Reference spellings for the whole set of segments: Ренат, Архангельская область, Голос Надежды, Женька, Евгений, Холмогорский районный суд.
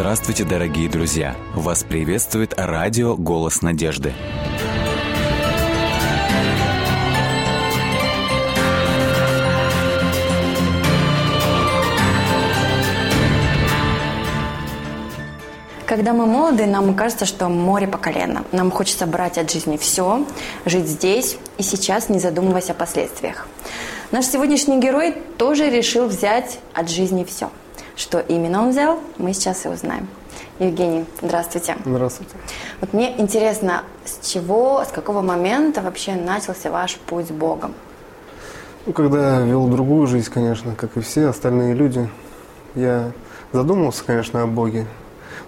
Здравствуйте, дорогие друзья! Вас приветствует радио «Голос Надежды». Когда мы молоды, нам кажется, что море по колено. Нам хочется брать от жизни все, жить здесь и сейчас, не задумываясь о последствиях. Наш сегодняшний герой тоже решил взять от жизни все. Что именно он взял, мы сейчас и узнаем. Евгений, здравствуйте. Здравствуйте. Вот мне интересно, с какого момента вообще начался ваш путь с Богом? Когда вел другую жизнь, конечно, как и все остальные люди, я задумался, конечно, о Боге.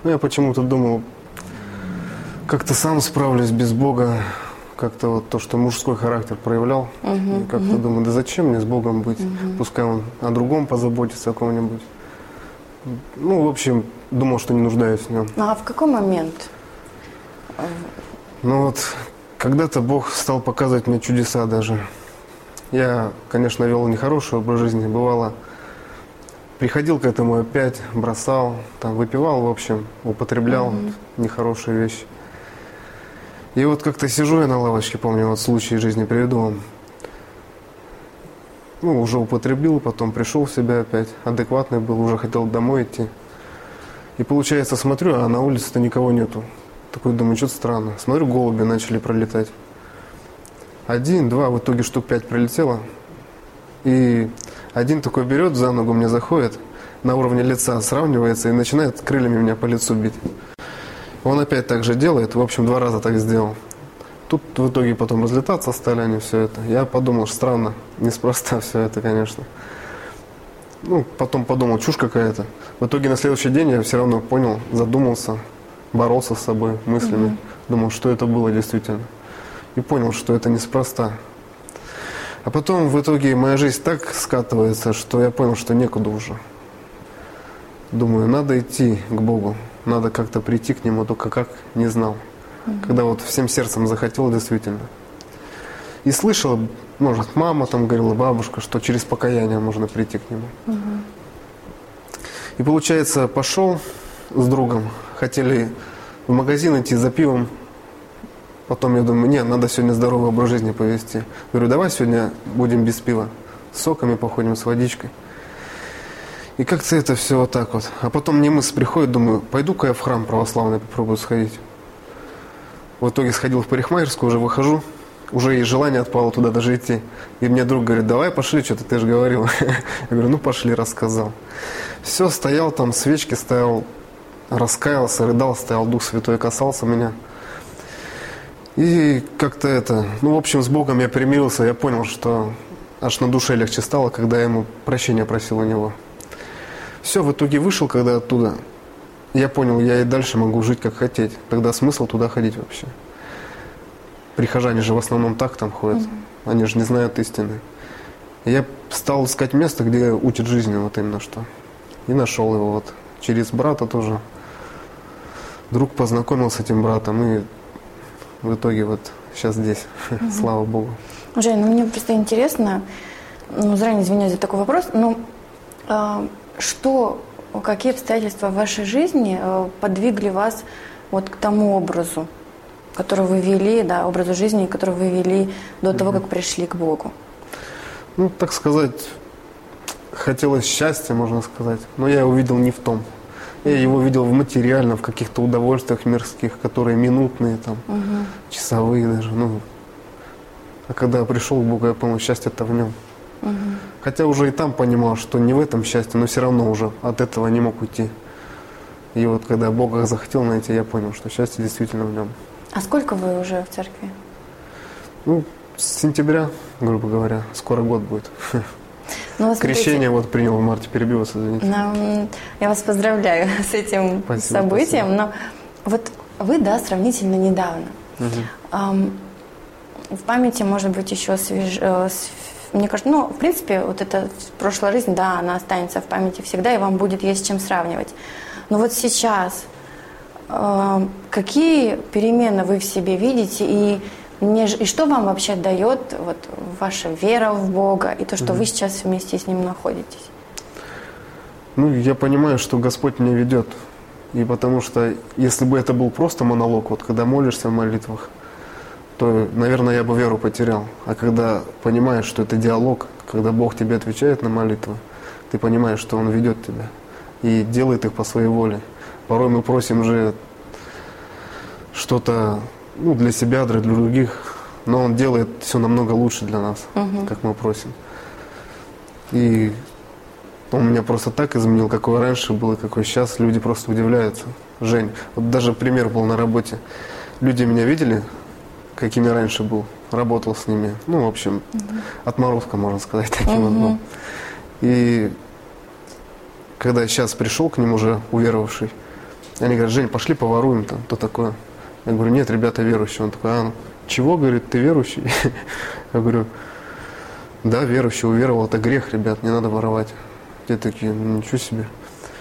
Но я почему-то думал, как-то сам справлюсь без Бога. Как-то вот то, что мужской характер проявлял. И как-то думаю, да зачем мне с Богом быть? Пускай он о другом позаботится, о ком-нибудь. Ну, в общем, думал, что не нуждаюсь в нем. А в какой момент? Ну вот, когда-то Бог стал показывать мне чудеса даже. Я, конечно, вел нехороший образ жизни, бывало. Приходил к этому опять, бросал, там, выпивал, в общем, употреблял нехорошие вещи. И вот как-то сижу я на лавочке, помню, вот случай жизни приведу вам. Ну, уже употребил, потом пришел в себя опять, адекватный был, уже хотел домой идти. И получается, смотрю, а на улице-то никого нету. Такой думаю, что-то странно. Смотрю, голуби начали пролетать. 1, 2, в итоге штук 5 пролетело. И один такой берет, за ногу мне заходит, на уровне лица сравнивается и начинает крыльями меня по лицу бить. Он опять так же делает, в общем, 2 раза так сделал. Тут в итоге потом разлетаться стали они, все это. Я подумал, что странно, неспроста все это, конечно. Ну, потом подумал, чушь какая-то. В итоге на следующий день я все равно понял, задумался, боролся с собой мыслями. Думал, что это было действительно. И понял, что это неспроста. А потом в итоге моя жизнь так скатывается, что я понял, что некуда уже. Думаю, надо идти к Богу, надо как-то прийти к Нему, только как, не знал. Когда вот всем сердцем захотел действительно. И слышала, может, мама там говорила, бабушка, что через покаяние можно прийти к Нему. И получается, пошел с другом, хотели в магазин идти за пивом. Потом я думаю, нет, надо сегодня здоровый образ жизни повести. Говорю, давай сегодня будем без пива, с соками походим, с водичкой. И как-то это все вот так вот. А потом мне мысль приходит, думаю, пойду-ка я в храм православный попробую сходить. В итоге сходил в парикмахерскую, уже выхожу, уже и желание отпало туда даже идти. И мне друг говорит, давай пошли, что-то ты же говорил. Я говорю, ну пошли, рассказал. Все, стоял там, свечки ставил, раскаялся, рыдал, стоял, Дух Святой касался меня. И как-то это, ну в общем, с Богом я примирился, я понял, что аж на душе легче стало, когда я ему прощения просил у него. Все, в итоге вышел, когда оттуда... Я понял, я и дальше могу жить, как хотеть. Тогда смысл туда ходить вообще? Прихожане же в основном так там ходят. Они же не знают истины. Я стал искать место, где учат жизни, вот именно что. И нашел его вот. Через брата тоже. Друг познакомился с этим братом. И в итоге вот сейчас здесь. Слава Богу. Жень, ну мне просто интересно, заранее извиняюсь за такой вопрос, но что... Какие обстоятельства в вашей жизни подвигли вас вот к тому образу, который вы вели, да, образу жизни, который вы вели до того, как пришли к Богу? Ну, так сказать, хотелось счастья, можно сказать, но я его видел не в том. Я его видел в материальном, в каких-то удовольствиях мирских, которые минутные, там, часовые даже. Ну, а когда пришел к Богу, я понял, счастье-то в нем. Хотя уже и там понимал, что не в этом счастье, но все равно уже от этого не мог уйти. И вот когда Бога захотел найти, я понял, что счастье действительно в нем. А сколько вы уже в церкви? Ну, с сентября, грубо говоря, скоро год будет. Ну, крещение вот принял в марте, перебился, извините. Но, я вас поздравляю с этим событием. Спасибо. Но вот вы, да, сравнительно недавно. В памяти, может быть, еще мне кажется, ну, в принципе, вот эта прошлая жизнь, да, она останется в памяти всегда, и вам будет есть с чем сравнивать. Но вот сейчас какие перемены вы в себе видите, и что вам вообще дает вот, ваша вера в Бога, и то, что вы сейчас вместе с Ним находитесь? Ну, я понимаю, что Господь меня ведет. И потому что, если бы это был просто монолог, вот когда молишься в молитвах, то, наверное, я бы веру потерял. А когда понимаешь, что это диалог, когда Бог тебе отвечает на молитвы, ты понимаешь, что Он ведет тебя и делает их по своей воле. Порой мы просим же что-то для себя, для других, но Он делает все намного лучше для нас, как мы просим. И Он меня просто так изменил, какой раньше был, какой сейчас. Люди просто удивляются. Жень, вот даже пример был на работе. Люди меня видели, каким я раньше был, работал с ними. Ну, в общем, отморозка, можно сказать, таким вот был. И когда я сейчас пришел к ним уже уверовавший, они говорят: Жень, пошли поворуем там, то такое. Я говорю: нет, ребята, верующие. Он такой: чего, говорит, ты верующий? Я говорю: да, верующий, уверовал, это грех, ребят, не надо воровать. Те такие: ничего себе.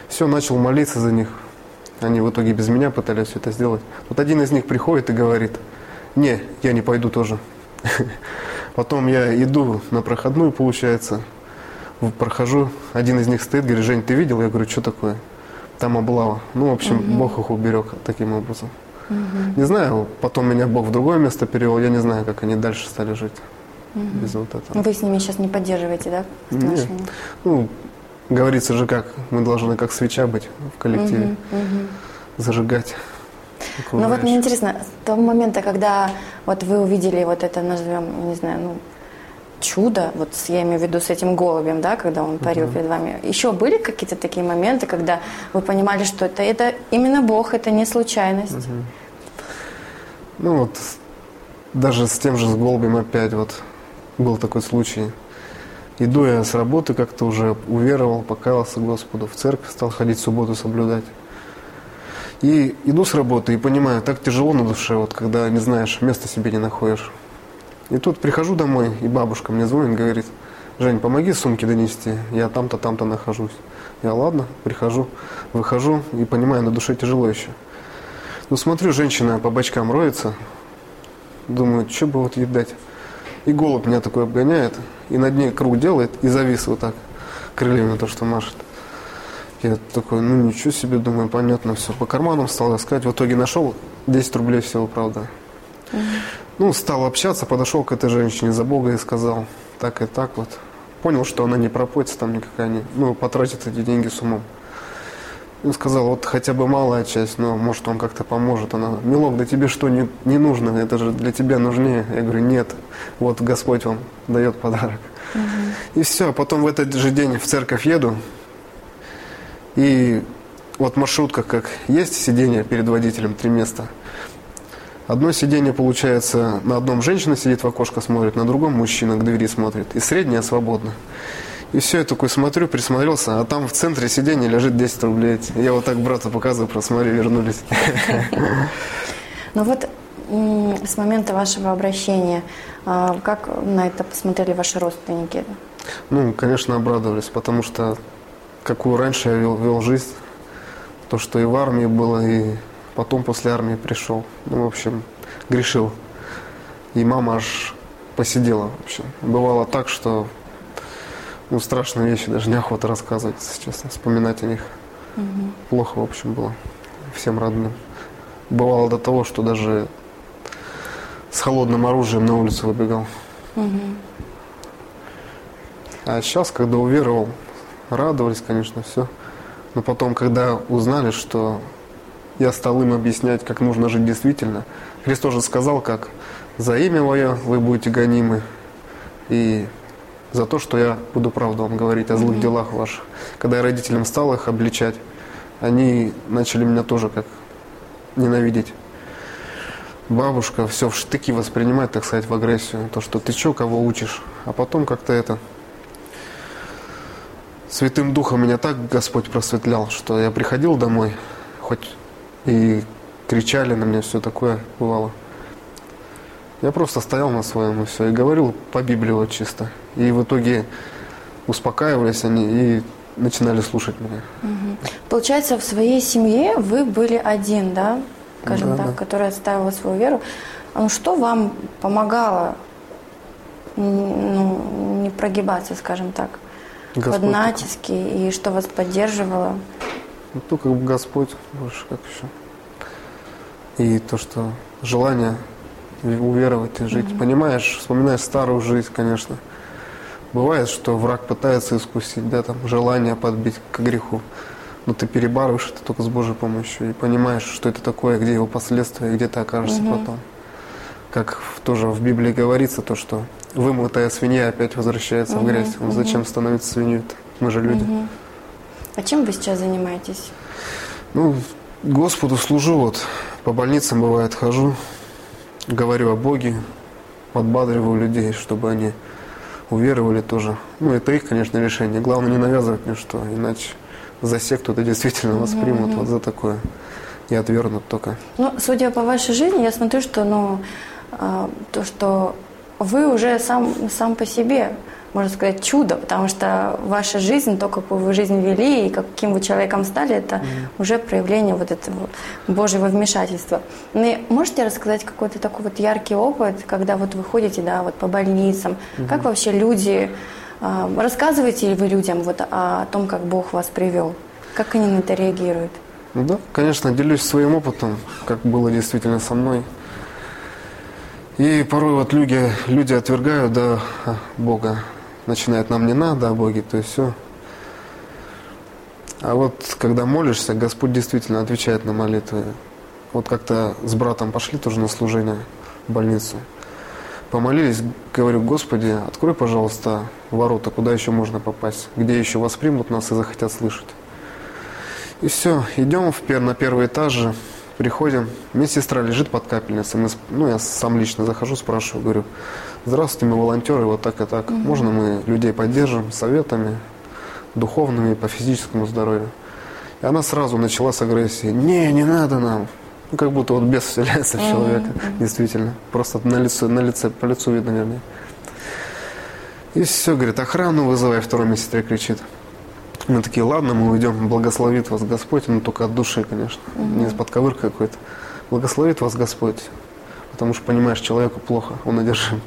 Все, начал молиться за них. Они в итоге без меня пытались все это сделать. Вот один из них приходит и говорит: не, я не пойду тоже. Потом я иду на проходную, получается, прохожу, один из них стоит, говорит: Жень, ты видел? Я говорю: что такое? Там облава. Ну, в общем, Бог их уберег таким образом. Не знаю, потом меня Бог в другое место перевел, я не знаю, как они дальше стали жить без вот этого. Вы с ними сейчас не поддерживаете, да? Нет. Ну, говорится же как, мы должны как свеча быть в коллективе, зажигать. Ну вот мне интересно, с того момента, когда вот вы увидели вот это, назовем, не знаю, чудо, вот я имею в виду с этим голубем, да, когда он парил перед вами, еще были какие-то такие моменты, когда вы понимали, что это именно Бог, это не случайность? Ну вот, даже с тем же с голубем опять вот был такой случай. Иду я с работы, как-то уже уверовал, покаялся Господу, в церковь стал ходить, субботу соблюдать. И иду с работы и понимаю, так тяжело на душе, вот когда не знаешь, места себе не находишь. И тут прихожу домой, и бабушка мне звонит, говорит: Жень, помоги сумки донести, я там-то, там-то нахожусь. Я: ладно, прихожу, выхожу и понимаю, на душе тяжело еще. Ну смотрю, женщина по бочкам роется, думаю, что бы вот ей дать. И голубь меня такой обгоняет, и над ней круг делает, и завис вот так, крыльями то, что машет. Я такой: ничего себе, думаю, понятно все. По карманам стал искать, в итоге нашел 10 рублей всего, правда. Стал общаться, подошел к этой женщине за Бога и сказал: так и так вот. Понял, что она не пропоится там никакая, потратит эти деньги с умом. Он сказал: вот хотя бы малая часть, но может он как-то поможет. Она: милок, да тебе что, не нужно, это же для тебя нужнее. Я говорю: нет, вот Господь вам дает подарок. И все, потом в этот же день в церковь еду, и вот маршрутка как есть, сиденье перед водителем, 3 места. Одно сиденье, получается, на одном женщина сидит в окошко смотрит, на другом мужчина к двери смотрит, и среднее свободно. И все, я такой смотрю, присмотрелся, а там в центре сиденья лежит 10 рублей. Я вот так брату показываю, просмотри, вернулись. Ну вот с момента вашего обращения, как на это посмотрели ваши родственники? Ну, конечно, обрадовались, потому что какую раньше я вел жизнь, то, что и в армии было, и потом после армии пришел. В общем, грешил. И мама аж посидела, в общем. Бывало так, что страшные вещи, даже неохота рассказывать, если честно, вспоминать о них. Плохо, в общем, было всем родным. Бывало до того, что даже с холодным оружием на улицу выбегал. А сейчас, когда уверовал, радовались, конечно, все. Но потом, когда узнали, что я стал им объяснять, как нужно жить действительно. Христос же сказал, как за имя Мое вы будете гонимы, и за то, что я буду правду вам говорить о злых делах ваших. Когда я родителям стал их обличать, они начали меня тоже как ненавидеть. Бабушка все в штыки воспринимает, так сказать, в агрессию. То, что ты че, кого учишь? А потом как-то Святым Духом меня так Господь просветлял, что я приходил домой, хоть и кричали на меня, все такое бывало. Я просто стоял на своем и все, и говорил по Библии вот чисто. И в итоге успокаивались они и начинали слушать меня. Получается, в своей семье вы были один, да, скажем так, который отстаивал свою веру. Что вам помогало не прогибаться, скажем так, под натиски, и что вас поддерживало? Ну, то, как бы Господь больше, как еще. И то, что желание уверовать и жить. Mm-hmm. Понимаешь, вспоминаешь старую жизнь, конечно. Бывает, что враг пытается искусить, да, там, желание подбить к греху. Но ты перебарываешь это только с Божьей помощью. И понимаешь, что это такое, где его последствия, и где ты окажешься mm-hmm. потом. Как тоже в Библии говорится, то, что вымытая свинья опять возвращается mm-hmm. в грязь. Ну, зачем становиться свиньей-то? Мы же люди. Mm-hmm. А чем вы сейчас занимаетесь? Ну, Господу служу, вот по больницам бывает хожу, говорю о Боге, подбадриваю людей, чтобы они уверовали тоже. Ну, это их, конечно, решение. Главное, не навязывать ничто, иначе за секту это действительно воспримут, вот за такое. И отвернут только. Ну, судя по вашей жизни, я смотрю, что, ну, то, что вы уже сам по себе, можно сказать, чудо, потому что ваша жизнь, то, какую вы жизнь вели и каким вы человеком стали, это уже проявление вот этого Божьего вмешательства. Но можете рассказать какой-то такой вот яркий опыт, когда вот вы ходите, да, вот по больницам, как вообще люди, рассказываете ли вы людям вот о том, как Бог вас привел, как они на это реагируют? Ну да, конечно, делюсь своим опытом, как было действительно со мной. И порой вот люди отвергают, да, Бога. Начинают, нам не надо, а Боги, то есть все. А вот когда молишься, Господь действительно отвечает на молитвы. Вот как-то с братом пошли тоже на служение в больницу. Помолились, говорю, Господи, открой, пожалуйста, ворота, куда еще можно попасть, где еще воспримут нас и захотят слышать. И все, идем на первый этаж же, приходим. У меня сестра лежит под капельницей. Ну, я сам лично захожу, спрашиваю, говорю, здравствуйте, мы волонтеры, вот так и так. Можно мы людей поддержим советами, духовными, по физическому здоровью? И она сразу начала с агрессии. Не надо нам. Ну, как будто вот бес вселяется в человека, действительно. Просто по лицу видно, вернее. И все, говорит, охрану вызывай, второй медсестре кричит. Мы такие, ладно, мы уйдем, благословит вас Господь, но только от души, конечно, не из подковырка какой-то. Благословит вас Господь, потому что, понимаешь, человеку плохо, он одержим.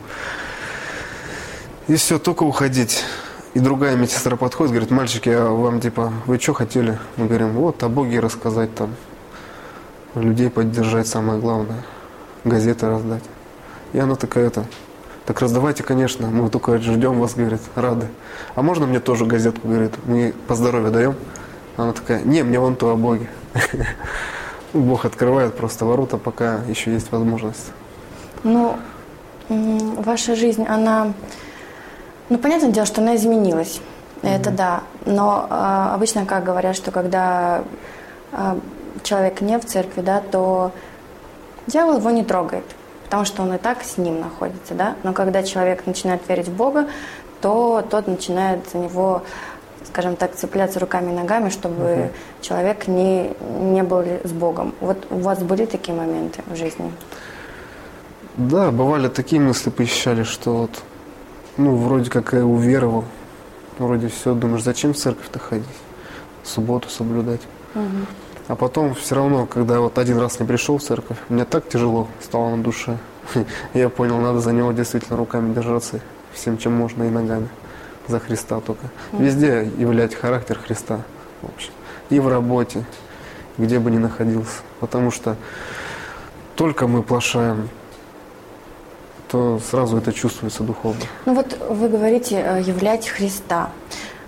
И все, только уходить. И другая медсестра подходит, говорит, мальчики, а вам, типа, вы что хотели? Мы говорим, вот, о Боге рассказать там, людей поддержать, самое главное, газеты раздать. И она такая, так раздавайте, конечно, мы только ждем вас, говорит, рады. А можно мне тоже газетку, говорит, мы по здоровью даем? Она такая, не, мне вон то о Боге. Бог открывает просто ворота, пока еще есть возможность. Ну, ваша жизнь, она, ну, понятное дело, что она изменилась, это да. Но обычно как говорят, что когда человек не в церкви, да, то дьявол его не трогает. Потому что он и так с ним находится, да. Но когда человек начинает верить в Бога, то тот начинает за него, скажем так, цепляться руками и ногами, чтобы человек не был с Богом. Вот у вас были такие моменты в жизни? Да, бывали такие мысли, посещали, что вот, ну, вроде как я уверовал, вроде все, думаешь, зачем в церковь-то ходить, субботу соблюдать. А потом все равно, когда вот один раз не пришел в церковь, мне так тяжело стало на душе. Я понял, надо за него действительно руками держаться, всем, чем можно, и ногами. За Христа только. Везде являть характер Христа. В общем. И в работе, где бы ни находился. Потому что только мы плашаем, то сразу это чувствуется духовно. Ну вот вы говорите «являть Христа».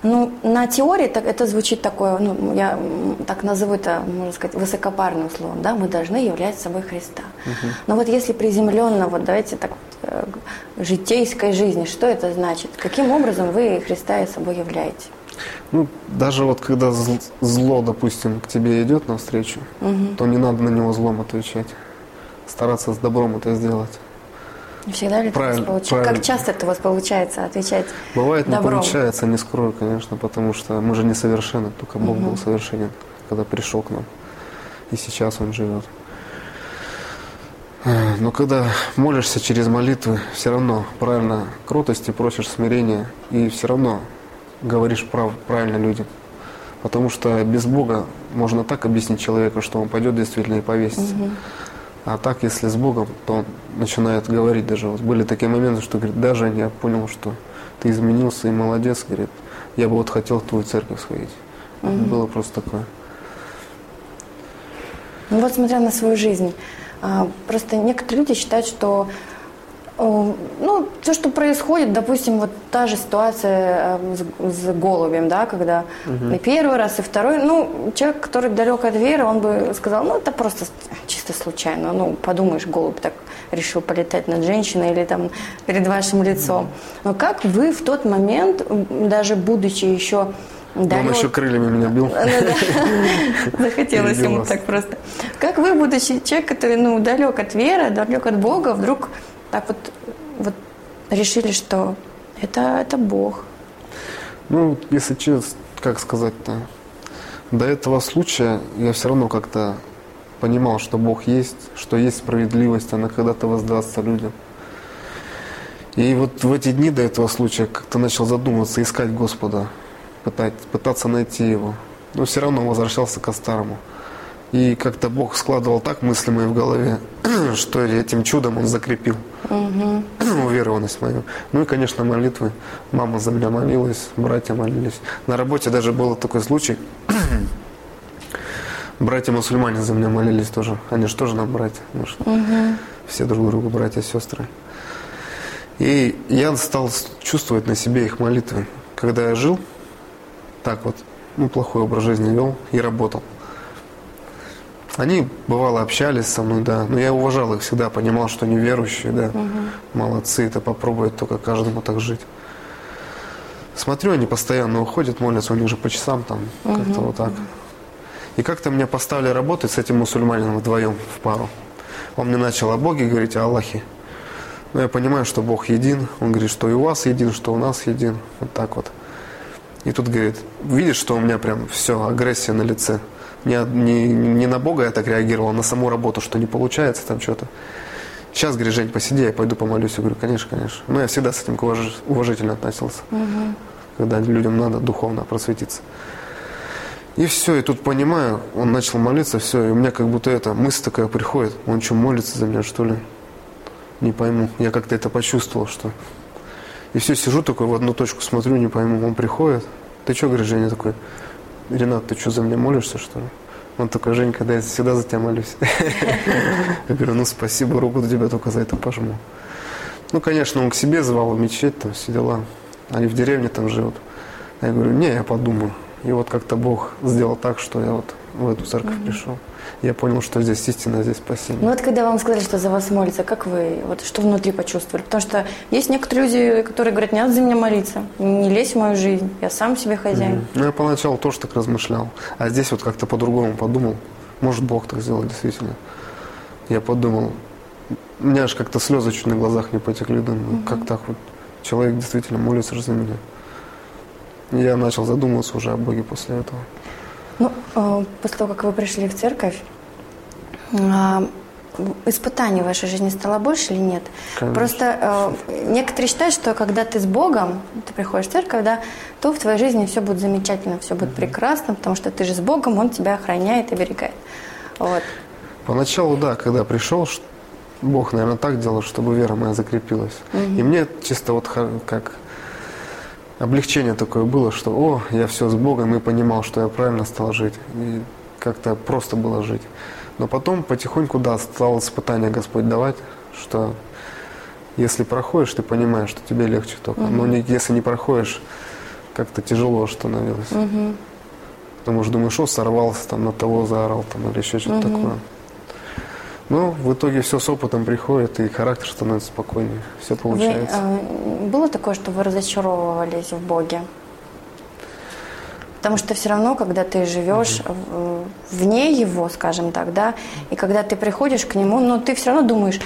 Ну, на теории так, это звучит такое, ну, я так назову это, можно сказать, высокопарным словом, да, мы должны являть собой Христа. Но вот если приземленно, вот давайте так, житейской жизни, что это значит? Каким образом вы Христа и собой являете? Ну, даже вот когда зло, допустим, к тебе идет навстречу, то не надо на него злом отвечать, стараться с добром это сделать. Всегда ли это у вас получается? Как часто это у вас получается отвечать бывает, добром? Не получается, не скрою, конечно, потому что мы же несовершенны, только Бог был совершенен, когда пришел к нам. И сейчас Он живет. Но когда молишься через молитвы, все равно правильно кротости просишь смирения, и все равно говоришь правильно людям. Потому что без Бога можно так объяснить человеку, что он пойдет действительно и повесится. А так, если с Богом, то он начинает говорить даже. Вот были такие моменты, что, говорит, да, Жень, я понял, что ты изменился и молодец, говорит, я бы вот хотел в твою церковь сходить. Было просто такое. Ну вот смотря на свою жизнь. Просто некоторые люди считают, что ну, все, что происходит, допустим, вот та же ситуация с голубем, да, когда и первый раз, и второй, ну, человек, который далек от веры, он бы сказал, ну, это просто чисто случайно, ну, подумаешь, голубь так решил полетать над женщиной или там перед вашим лицом. Но как вы в тот момент, даже будучи еще далек... Он еще крыльями меня бил. Захотелось ему так просто. Как вы, будучи человек, который, ну, далек от веры, далек от Бога, вдруг... Так вот, вот решили, что это Бог. Ну, если честно, как сказать-то, до этого случая я все равно как-то понимал, что Бог есть, что есть справедливость, она когда-то воздастся людям. И вот в эти дни до этого случая как-то начал задумываться, искать Господа, пытаться найти Его. Но все равно возвращался ко старому. И как-то Бог складывал так мысли мои в голове, что этим чудом Он закрепил уверенность мою. Ну и, конечно, молитвы. Мама за меня молилась, братья молились. На работе даже был такой случай. Братья-мусульмане за меня молились тоже. Они же тоже нам братья. Все друг другу братья, сестры. И я стал чувствовать на себе их молитвы. Когда я жил, так вот, ну, плохой образ жизни вел и работал. Они, бывало, общались со мной, да, но я уважал их всегда, понимал, что они верующие, да, молодцы, это попробовать только каждому так жить. Смотрю, они постоянно уходят, молятся, у них же по часам там, как-то вот так. И как-то меня поставили работать с этим мусульманином вдвоем, в пару. Он мне начал о Боге говорить, о Аллахе. Но я понимаю, что Бог един, он говорит, что и у вас един, что у нас един, вот так вот. И тут говорит, видишь, что у меня прям все, агрессия на лице. Не на Бога я так реагировал, а на саму работу, что не получается там что-то. Сейчас, говорит, Жень, посиди, я пойду помолюсь. Я говорю, конечно, конечно. Но я всегда с этим уважительно относился. Когда людям надо духовно просветиться. И все, и тут понимаю, он начал молиться, все. И у меня как будто мысль такая приходит. Он что, молится за меня, что ли? Не пойму. Я как-то это почувствовал, что... И все, сижу такой, в одну точку смотрю, не пойму. Он приходит. Ты что, говорит, Женя, такой... Ренат, ты что, за меня молишься, что ли? Он такой, Женька, да я всегда за тебя молюсь. Я говорю, ну спасибо, руку до тебя только за это пожму. Ну, конечно, он к себе звал в мечеть, там все дела. Они в деревне там живут. Я говорю, не, я подумаю. И вот как-то Бог сделал так, что я вот в эту церковь пришел. Я понял, что здесь истина, здесь спасение. Ну вот когда вам сказали, что за вас молятся, как вы, вот что внутри почувствовали? Потому что есть некоторые люди, которые говорят, не надо за меня молиться, не лезь в мою жизнь, я сам себе хозяин. Ну я поначалу тоже так размышлял, а здесь вот как-то по-другому подумал, может Бог так сделал действительно. Я подумал, у меня аж как-то слезы чуть на глазах не потекли, думаю, как так вот, человек действительно молится же за меня. Я начал задумываться уже о Боге после этого. Ну, после того, как вы пришли в церковь, испытаний в вашей жизни стало больше или нет? Конечно. Просто некоторые считают, что когда ты с Богом, ты приходишь в церковь, да, то в твоей жизни все будет замечательно, все будет прекрасно, потому что ты же с Богом, Он тебя охраняет, оберегает. Вот. Поначалу, да, когда пришел, Бог, наверное, так делал, чтобы вера моя закрепилась. И мне чисто вот как... Облегчение такое было, что я все с Богом и понимал, что я правильно стал жить. И как-то просто было жить. Но потом потихоньку, да, стало испытание Господь давать, что если проходишь, ты понимаешь, что тебе легче только. Но если не проходишь, как-то тяжело становилось. Потому что думаешь, сорвался, там, на того заорал, там, или еще что-то такое. Ну, в итоге все с опытом приходит, и характер становится спокойнее. Все получается. Было такое, что вы разочаровывались в Боге? Потому что все равно, когда ты живешь вне Его, скажем так, да, и когда ты приходишь к Нему, но ты все равно думаешь,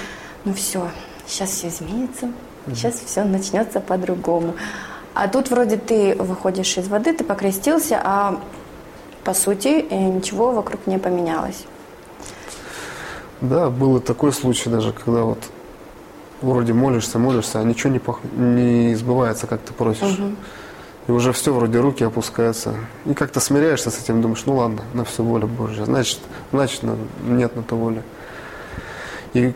ну все, сейчас все изменится, сейчас все начнется по-другому. А тут вроде ты выходишь из воды, ты покрестился, а по сути ничего вокруг не поменялось. Да, был и такой случай даже, когда вот вроде молишься, а ничего не сбывается, как ты просишь. И уже все, вроде руки опускаются. И как-то смиряешься с этим, думаешь, ну ладно, на все воля Божья. Значит, нет на то воли. И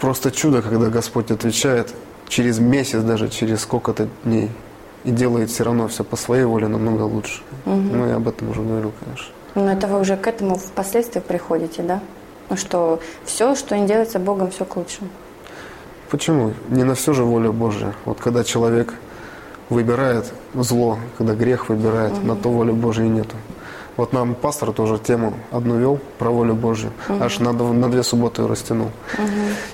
просто чудо, когда Господь отвечает через месяц, даже через сколько-то дней. И делает все равно все по своей воле намного лучше. Ну, я об этом уже говорил, конечно. Но это вы уже к этому впоследствии приходите, да? что все, что не делается Богом, все к лучшему. Почему? Не на все же воля Божья. Вот когда человек выбирает зло, когда грех выбирает, на то воли Божьей нету. Вот нам пастор тоже тему одну вел про волю Божью, аж на 2 субботы растянул.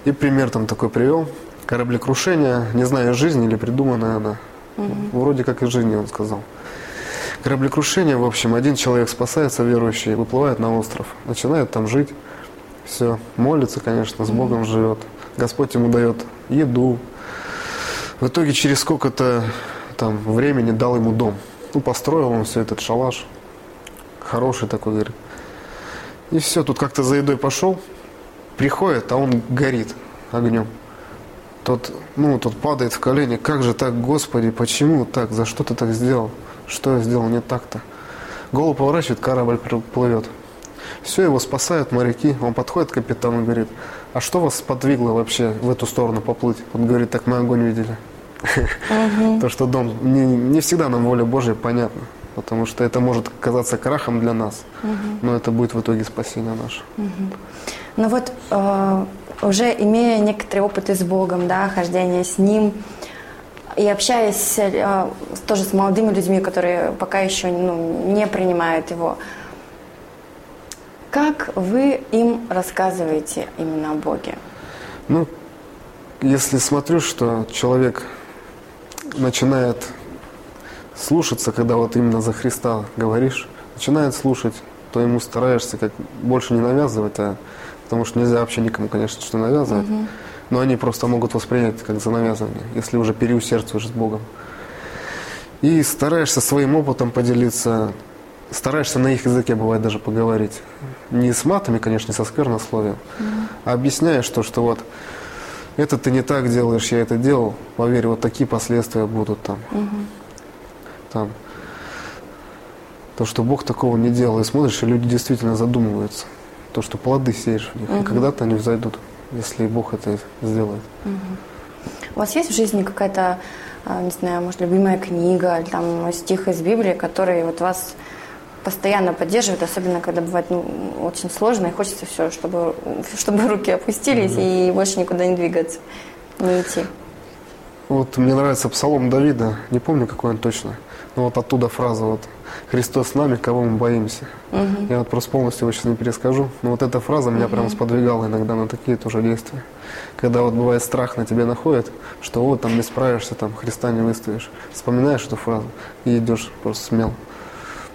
И пример там такой привел. Кораблекрушение, не знаю, жизнь или придуманная она. Вроде как из жизни, он сказал. Кораблекрушение, в общем, один человек спасается, верующий, выплывает на остров, начинает там жить, все, молится, конечно, с Богом живет. Господь ему дает еду. В итоге через сколько-то там времени дал ему дом. Ну, построил он все этот шалаш. Хороший такой, говорит. И все, тут как-то за едой пошел, приходит, а он горит огнем. Тот падает в колени. Как же так, Господи, почему так? За что ты так сделал? Что я сделал не так-то? Голову поворачивает, корабль плывет. Все, его спасают моряки. Он подходит к капитану и говорит: а что вас подвигло вообще в эту сторону поплыть? Он говорит: так мы огонь видели. То, что дом... Не всегда нам воля Божья понятна. Потому что это может казаться крахом для нас. Но это будет в итоге спасение наше. Ну вот, уже имея некоторый опыт и с Богом, да, хождение с Ним, и общаясь тоже с молодыми людьми, которые пока еще не принимают Его, как вы им рассказываете именно о Боге? Ну, если смотрю, что человек начинает слушаться, когда вот именно за Христа говоришь, начинает слушать, то ему стараешься как больше не навязывать, потому что нельзя вообще никому, конечно, что навязывать, но они просто могут воспринять как за навязывание, если уже переусердствуешь с Богом. И стараешься своим опытом поделиться, стараешься на их языке, бывает, даже поговорить. Не с матами, конечно, не со сквернословием, а объясняешь то, что вот это ты не так делаешь, я это делал, поверь, вот такие последствия будут там. То, что Бог такого не делал. И смотришь, и люди действительно задумываются. То, что плоды сеешь в них. И когда-то они взойдут, если Бог это сделает. У вас есть в жизни какая-то, не знаю, может, любимая книга, или там стих из Библии, который вот вас постоянно поддерживает, особенно когда бывает очень сложно, и хочется все, чтобы руки опустились и больше никуда не двигаться, не идти? Вот мне нравится псалом Давида, не помню, какой он точно, но вот оттуда фраза вот: «Христос с нами, кого мы боимся». Я вот просто полностью его сейчас не перескажу, но вот эта фраза меня прямо сподвигала иногда на такие тоже действия. Когда вот бывает страх на тебя находит, что вот там не справишься, там Христа не выставишь. Вспоминаешь эту фразу и идешь просто смело.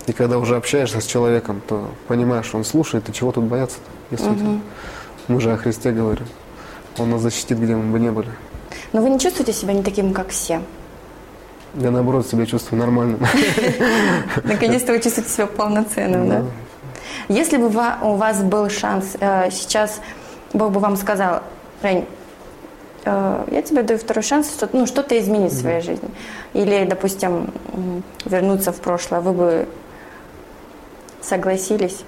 И когда уже общаешься с человеком, то понимаешь, он слушает, и чего тут бояться-то? Мы же о Христе говорим. Он нас защитит, где мы бы не были. Но вы не чувствуете себя не таким, как все? Я, наоборот, себя чувствую нормальным. Наконец-то вы чувствуете себя полноценным, да? Если бы у вас был шанс сейчас, Бог бы вам сказал: Жень, я тебе даю второй шанс, что-то изменить в своей жизни. Или, допустим, вернуться в прошлое, вы бы согласились?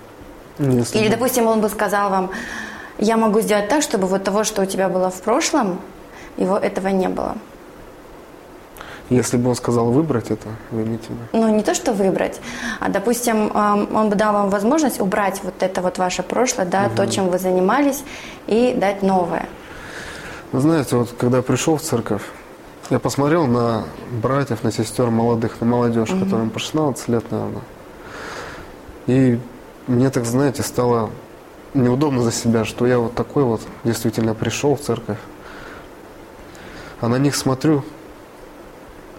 Если Или, допустим, он бы сказал вам: я могу сделать так, чтобы вот того, что у тебя было в прошлом, его этого не было. Если бы он сказал выбрать это, вы имеете в виду? Ну, не то, что выбрать. А, допустим, он бы дал вам возможность убрать вот это вот ваше прошлое, да, то, чем вы занимались, и дать новое. Вы знаете, вот когда я пришел в церковь, я посмотрел на братьев, на сестер молодых, на молодежь, которым по 16 лет, наверное. И мне так, знаете, стало неудобно за себя, что я вот такой вот действительно пришел в церковь. А на них смотрю,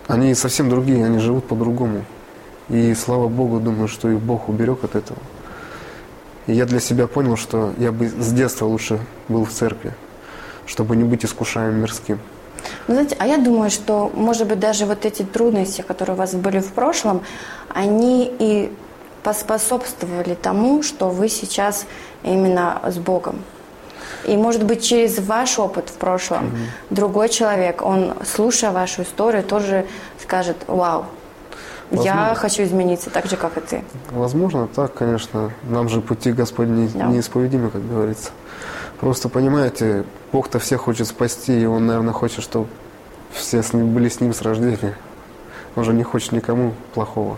они совсем другие, они живут по-другому. И слава Богу, думаю, что их Бог уберег от этого. И я для себя понял, что я бы с детства лучше был в церкви, чтобы не быть искушаемым мирским. Ну, знаете, а я думаю, что, может быть, даже вот эти трудности, которые у вас были в прошлом, они и поспособствовали тому, что вы сейчас именно с Богом. И, может быть, через ваш опыт в прошлом другой человек, он, слушая вашу историю, тоже скажет: вау, я хочу измениться так же, как и ты. Возможно, так, конечно. Нам же пути Господни неисповедимы, как говорится. Просто, понимаете, Бог-то всех хочет спасти, и Он, наверное, хочет, чтобы все были с Ним с рождения. Он же не хочет никому плохого.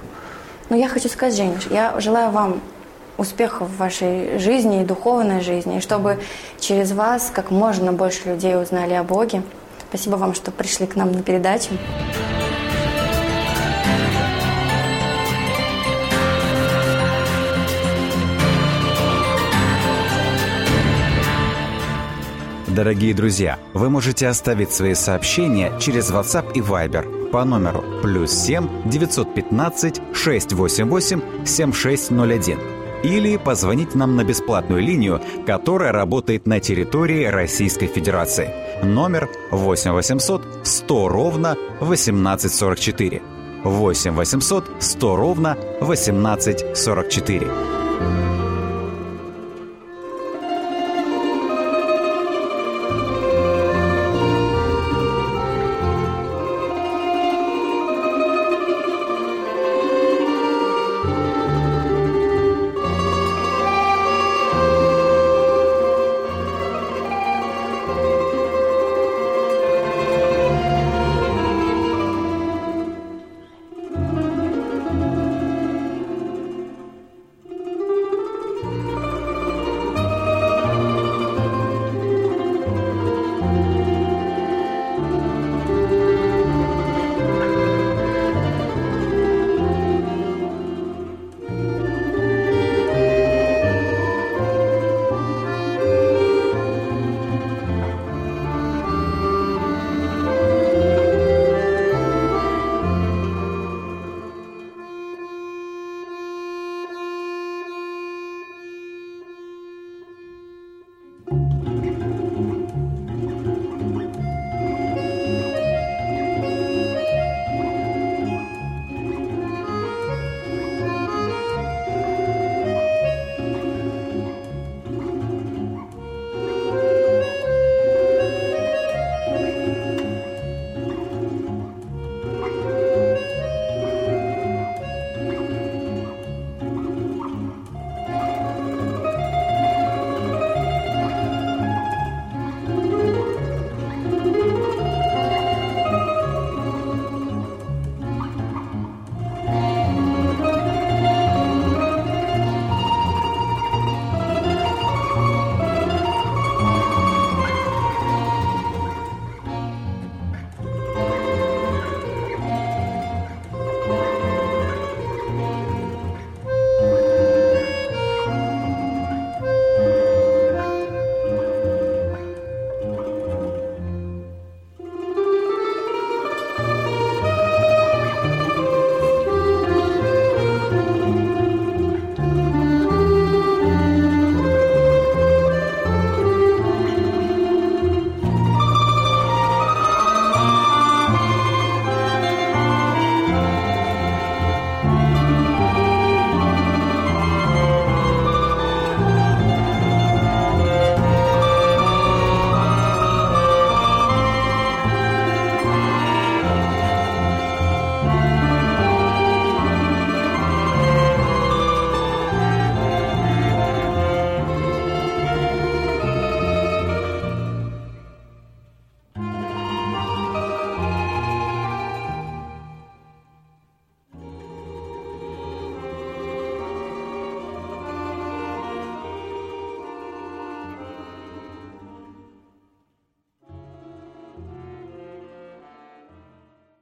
Но я хочу сказать, Женя, я желаю вам успехов в вашей жизни и духовной жизни, и чтобы через вас как можно больше людей узнали о Боге. Спасибо вам, что пришли к нам на передачу. Дорогие друзья, вы можете оставить свои сообщения через WhatsApp и Viber по номеру +7 915 688 7601 или позвонить нам на бесплатную линию, которая работает на территории Российской Федерации. Номер 8 800 100 ровно 1844. 8 800 100 ровно 1844.